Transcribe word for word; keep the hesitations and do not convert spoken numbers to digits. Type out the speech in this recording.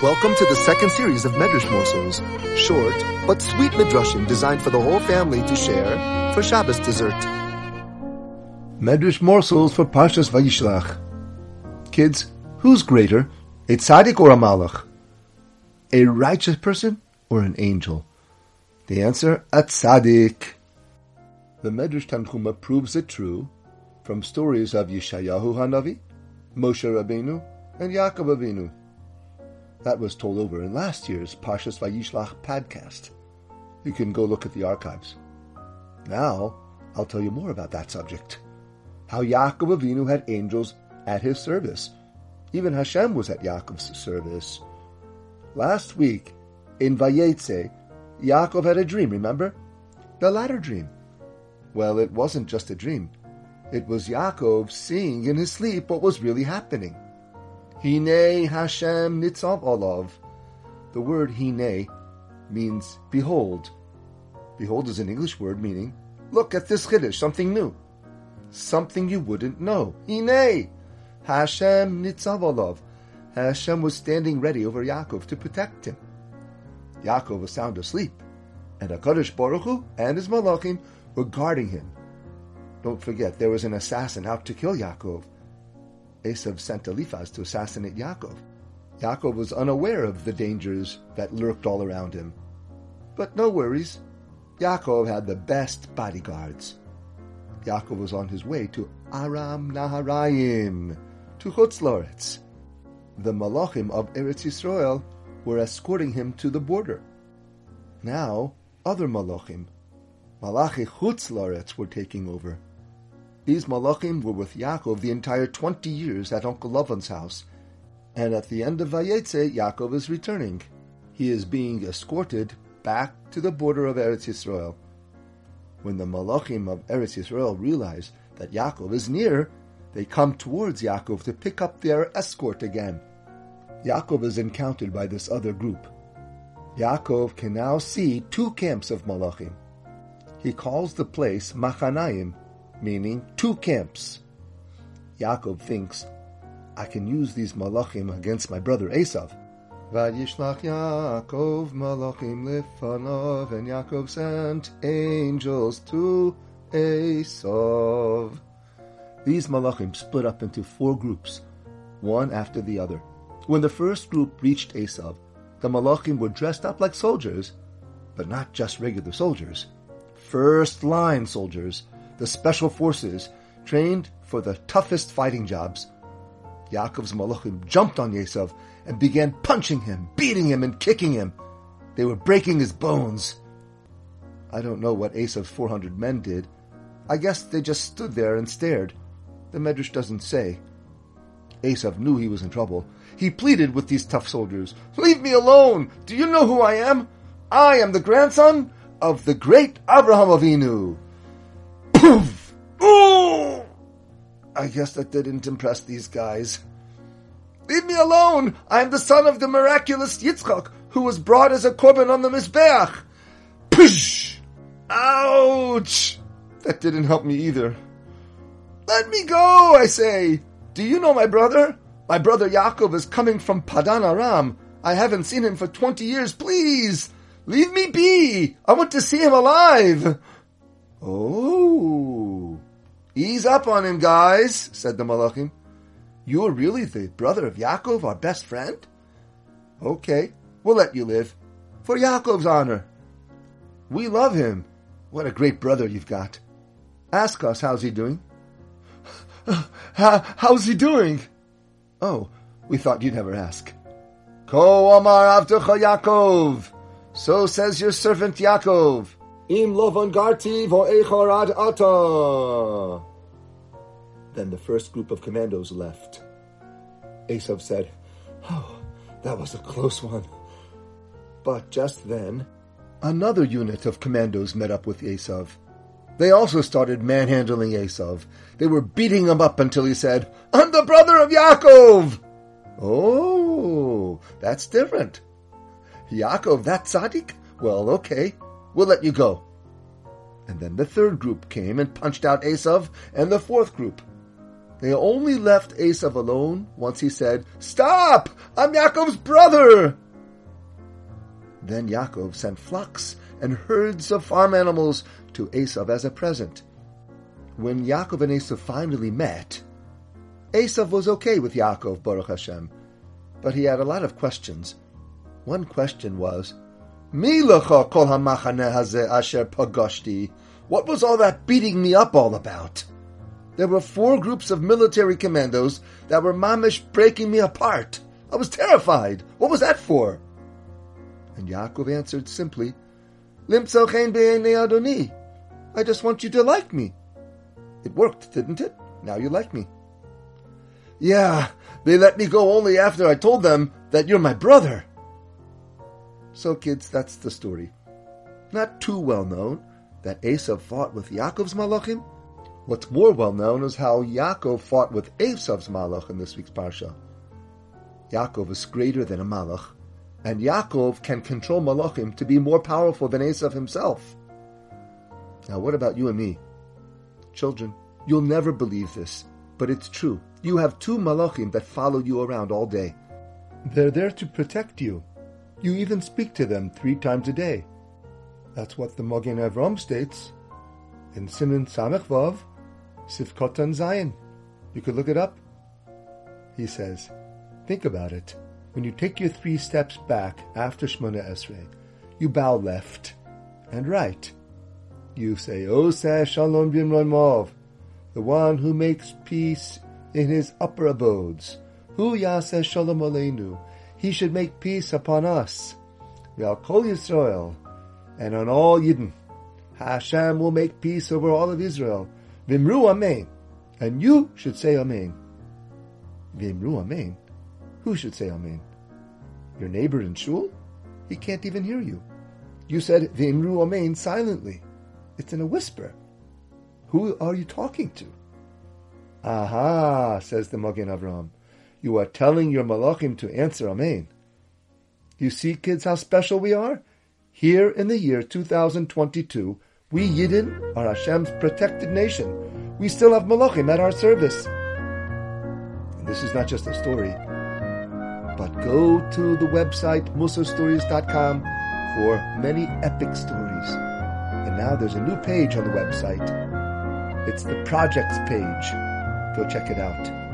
Welcome to the second series of Medrash Morsels, short but sweet midrashim designed for the whole family to share for Shabbos dessert. Medrash Morsels for Parshas Vayishlach. Kids, who's greater, a tzaddik or a malach? A righteous person or an angel? The answer, a tzaddik. The Medrash Tanchuma proves it true from stories of Yishayahu Hanavi, Moshe Rabbeinu, and Yaakov Avinu. That was told over in last year's Parshas Vayishlach podcast. You can go look at the archives. Now, I'll tell you more about that subject. How Yaakov Avinu had angels at his service. Even Hashem was at Yaakov's service. Last week, in Vayetze, Yaakov had a dream, remember? The latter dream. Well, it wasn't just a dream. It was Yaakov seeing in his sleep what was really happening. Hinei Hashem Nitzav Olov. The word Hinei means behold. Behold is an English word meaning, look at this chiddush, something new. Something you wouldn't know. Hinei Hashem Nitzav Olov. Hashem was standing ready over Yaakov to protect him. Yaakov was sound asleep, and HaKadosh Baruch Hu and his Malachim were guarding him. Don't forget, there was an assassin out to kill Yaakov. Esav sent Eliphaz to assassinate Yaakov. Yaakov was unaware of the dangers that lurked all around him. But no worries, Yaakov had the best bodyguards. Yaakov was on his way to Aram Naharaim, to Chutzloretz. The Malachim of Eretz Yisrael were escorting him to the border. Now, other Malachim, Malachi Chutzloretz, were taking over. These Malachim were with Yaakov the entire twenty years at Uncle Lavan's house, and at the end of Vayetze, Yaakov is returning. He is being escorted back to the border of Eretz Yisrael. When the Malachim of Eretz Yisrael realize that Yaakov is near, they come towards Yaakov to pick up their escort again. Yaakov is encountered by this other group. Yaakov can now see two camps of Malachim. He calls the place Machanaim, meaning two camps. Yaakov thinks, I can use these Malachim against my brother Esav. Vayishlach Yaakov Malachim lefanov, and Yaakov sent angels to Esav. These Malachim split up into four groups, one after the other. When the first group reached Esav, the Malachim were dressed up like soldiers, but not just regular soldiers. First-line soldiers, the special forces, trained for the toughest fighting jobs. Yaakov's Malachim jumped on Esav and began punching him, beating him, and kicking him. They were breaking his bones. I don't know what Esav's four hundred men did. I guess they just stood there and stared. The Medrash doesn't say. Esav knew he was in trouble. He pleaded with these tough soldiers, "Leave me alone! Do you know who I am? I am the grandson of the great Avraham Avinu." Poof! Ooh! I guess that didn't impress these guys. "Leave me alone! I am the son of the miraculous Yitzchak, who was brought as a korban on the Mizbeach." Push! Ouch! That didn't help me either. "Let me go, I say! Do you know my brother? My brother Yaakov is coming from Padan Aram. I haven't seen him for twenty years, please! Leave me be! I want to see him alive!" "Oh, ease up on him, guys," said the Malachim. "You're really the brother of Yaakov, our best friend? Okay, we'll let you live, for Yaakov's honor. We love him. What a great brother you've got. Ask us, how's he doing?" How, how's he doing? Oh, we thought you'd never ask. "Ko amar avtuch ha Yaakov. So says your servant Yaakov. Im lovon garti vo'echor ad ata." Then the first group of commandos left. Esav said, "Oh, that was a close one." But just then, another unit of commandos met up with Esav. They also started manhandling Esav. They were beating him up until he said, "I'm the brother of Yaakov!" Oh, that's different. Yaakov, that tzaddik? Well, okay, we'll let you go. And then the third group came and punched out Esav, and the fourth group. They only left Esav alone once he said, "Stop! I'm Yaakov's brother!" Then Yaakov sent flocks and herds of farm animals to Esav as a present. When Yaakov and Esav finally met, Esav was okay with Yaakov, Baruch Hashem, but he had a lot of questions. One question was, Mi lecha kol hamachaneh hazeh asher pagashti? What was all that beating me up all about? There were four groups of military commandos that were mamish breaking me apart. I was terrified. What was that for? And Yaakov answered simply, Limtso chen b'einei Adoni. I just want you to like me. It worked, didn't it? Now you like me. Yeah, they let me go only after I told them that you're my brother. So kids, that's the story. Not too well known that Esav fought with Yaakov's Malachim. What's more well known is how Yaakov fought with Esav's Malach in this week's Parsha. Yaakov is greater than a Malach, and Yaakov can control Malachim to be more powerful than Esav himself. Now what about you and me? Children, you'll never believe this, but it's true. You have two Malachim that follow you around all day. They're there to protect you. You even speak to them three times a day. That's what the Magen Avraham states in Simen Samech Vav, Sivkotan Zion. You could look it up. He says, think about it. When you take your three steps back after Shemona Esrei, you bow left and right. You say, O Seh Shalom Bimromav, the one who makes peace in his upper abodes. Hu Yaseh Shalom Aleinu. He should make peace upon us, Yal Kol Yisrael, and on all Yiddin. Hashem will make peace over all of Israel. Vimru amen, and you should say amen. Vimru amen. Who should say amen? Your neighbor in shul? He can't even hear you. You said Vimru amen silently. It's in a whisper. Who are you talking to? Aha, says the Magen Avraham. You are telling your Malachim to answer Amen. You see, kids, how special we are? Here in the year two thousand twenty-two, we Yiddin are Hashem's protected nation. We still have Malachim at our service. And this is not just a story, but go to the website mussar stories dot com for many epic stories. And now there's a new page on the website. It's the projects page. Go check it out.